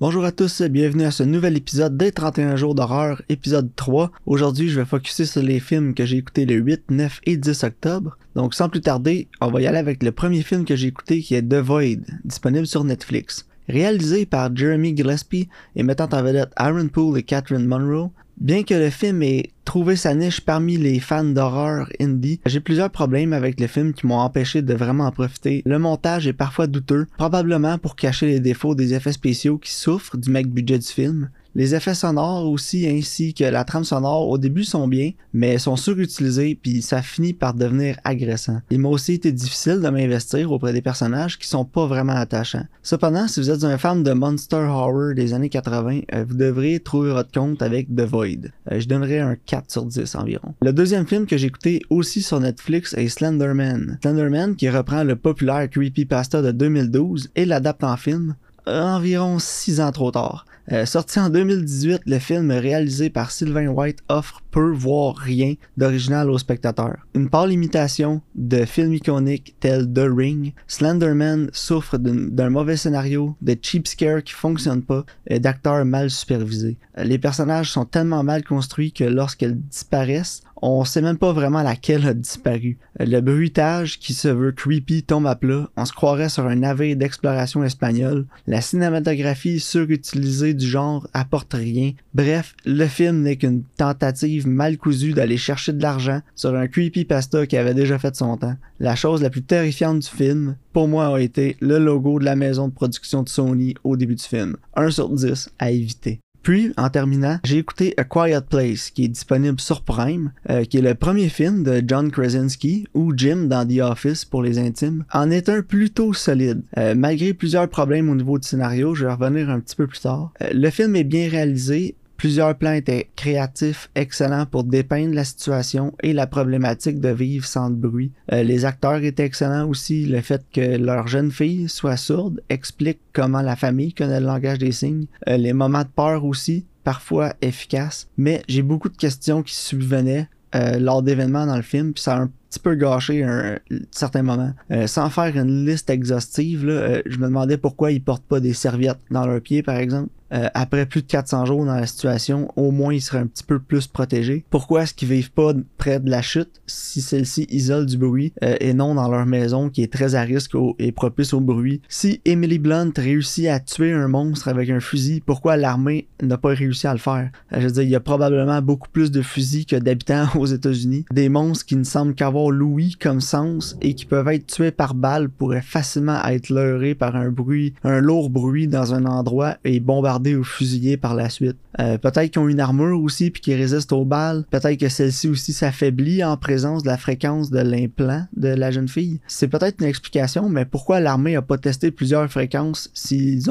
Bonjour à tous et bienvenue à ce nouvel épisode des 31 jours d'horreur, épisode 3. Aujourd'hui, je vais focuser sur les films que j'ai écoutés le 8, 9 et 10 octobre. Donc sans plus tarder, on va y aller avec le premier film que j'ai écouté qui est The Void, disponible sur Netflix. Réalisé par Jeremy Gillespie et mettant en vedette Aaron Poole et Catherine Monroe, bien que le film ait trouvé sa niche parmi les fans d'horreur indie, j'ai plusieurs problèmes avec le film qui m'ont empêché de vraiment en profiter. Le montage est parfois douteux, probablement pour cacher les défauts des effets spéciaux qui souffrent du maigre budget du film. Les effets sonores aussi ainsi que la trame sonore au début sont bien, mais sont surutilisés puis ça finit par devenir agressant. Il m'a aussi été difficile de m'investir auprès des personnages qui sont pas vraiment attachants. Cependant, si vous êtes un fan de Monster Horror des années 80, vous devrez trouver votre compte avec The Void. Je donnerais un 4 sur 10 environ. Le deuxième film que j'ai écouté aussi sur Netflix est Slender Man. Slender Man qui reprend le populaire creepypasta de 2012 et l'adapte en film environ 6 ans trop tard. Sorti en 2018, le film réalisé par Sylvain White offre peu voire rien d'original aux spectateurs. Une pâle imitation de films iconiques tels The Ring, Slender Man souffre d'un mauvais scénario, de cheap scares qui fonctionnent pas et d'acteurs mal supervisés. Les personnages sont tellement mal construits que lorsqu'elles disparaissent, on sait même pas vraiment laquelle a disparu. Le bruitage qui se veut creepy tombe à plat, on se croirait sur un navire d'exploration espagnole. La cinématographie surutilisée du genre apporte rien. Bref, le film n'est qu'une tentative mal cousue d'aller chercher de l'argent sur un creepypasta qui avait déjà fait son temps. La chose la plus terrifiante du film, pour moi, a été le logo de la maison de production de Sony au début du film. 1 sur 10 à éviter. Puis, en terminant, j'ai écouté A Quiet Place, qui est disponible sur Prime, qui est le premier film de John Krasinski, ou Jim dans The Office pour les intimes, en est un plutôt solide. Malgré plusieurs problèmes au niveau du scénario, je vais revenir un petit peu plus tard. Le film est bien réalisé, plusieurs plans étaient créatifs, excellents pour dépeindre la situation et la problématique de vivre sans le bruit. Les acteurs étaient excellents aussi, le fait que leur jeune fille soit sourde explique comment la famille connaît le langage des signes, les moments de peur aussi, parfois efficaces, mais j'ai beaucoup de questions qui subvenaient lors d'événements dans le film, puis ça a un petit peu gâché certains moments. Sans faire une liste exhaustive, là, je me demandais pourquoi ils portent pas des serviettes dans leurs pieds par exemple. Après plus de 400 jours dans la situation, au moins ils seraient un petit peu plus protégés. Pourquoi est-ce qu'ils vivent pas près de la chute si celle-ci isole du bruit et non dans leur maison qui est très à risque et propice au bruit? Si Emily Blunt réussit à tuer un monstre avec un fusil, pourquoi l'armée n'a pas réussi à le faire? Je veux dire, il y a probablement beaucoup plus de fusils que d'habitants aux États-Unis. Des monstres qui ne semblent qu'avoir l'ouïe comme sens et qui peuvent être tués par balle pourraient facilement être leurrés par un lourd bruit dans un endroit et bombardés ou fusillés par la suite. Peut-être qu'ils ont une armure aussi puis qu'ils résistent aux balles. Peut-être que celle-ci aussi s'affaiblit en présence de la fréquence de l'implant de la jeune fille. C'est peut-être une explication, mais pourquoi l'armée a pas testé plusieurs fréquences si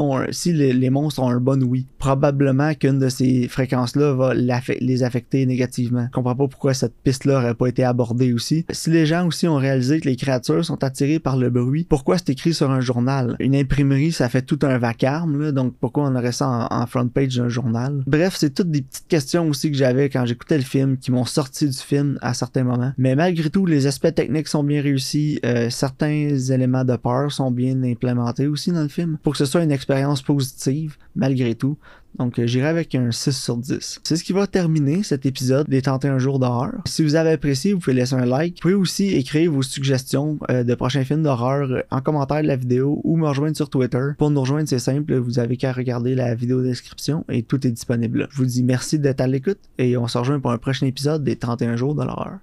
les monstres ont un bon ouïe? Probablement qu'une de ces fréquences-là va les affecter négativement. Je comprends pas pourquoi cette piste-là aurait pas été abordée aussi. Si les gens aussi ont réalisé que les créatures sont attirées par le bruit, pourquoi c'est écrit sur un journal? Une imprimerie, ça fait tout un vacarme, là, donc pourquoi on aurait ça en front page d'un journal. Bref, c'est toutes des petites questions aussi que j'avais quand j'écoutais le film, qui m'ont sorti du film à certains moments. Mais malgré tout, les aspects techniques sont bien réussis, certains éléments de peur sont bien implémentés aussi dans le film, pour que ce soit une expérience positive, malgré tout. Donc j'irai avec un 6 sur 10. C'est ce qui va terminer cet épisode des 31 jours d'horreur. Si vous avez apprécié, vous pouvez laisser un like. Vous pouvez aussi écrire vos suggestions de prochains films d'horreur en commentaire de la vidéo ou me rejoindre sur Twitter. Pour nous rejoindre, c'est simple, vous avez qu'à regarder la vidéo description et tout est disponible là. Je vous dis merci d'être à l'écoute et on se rejoint pour un prochain épisode des 31 jours de l'horreur.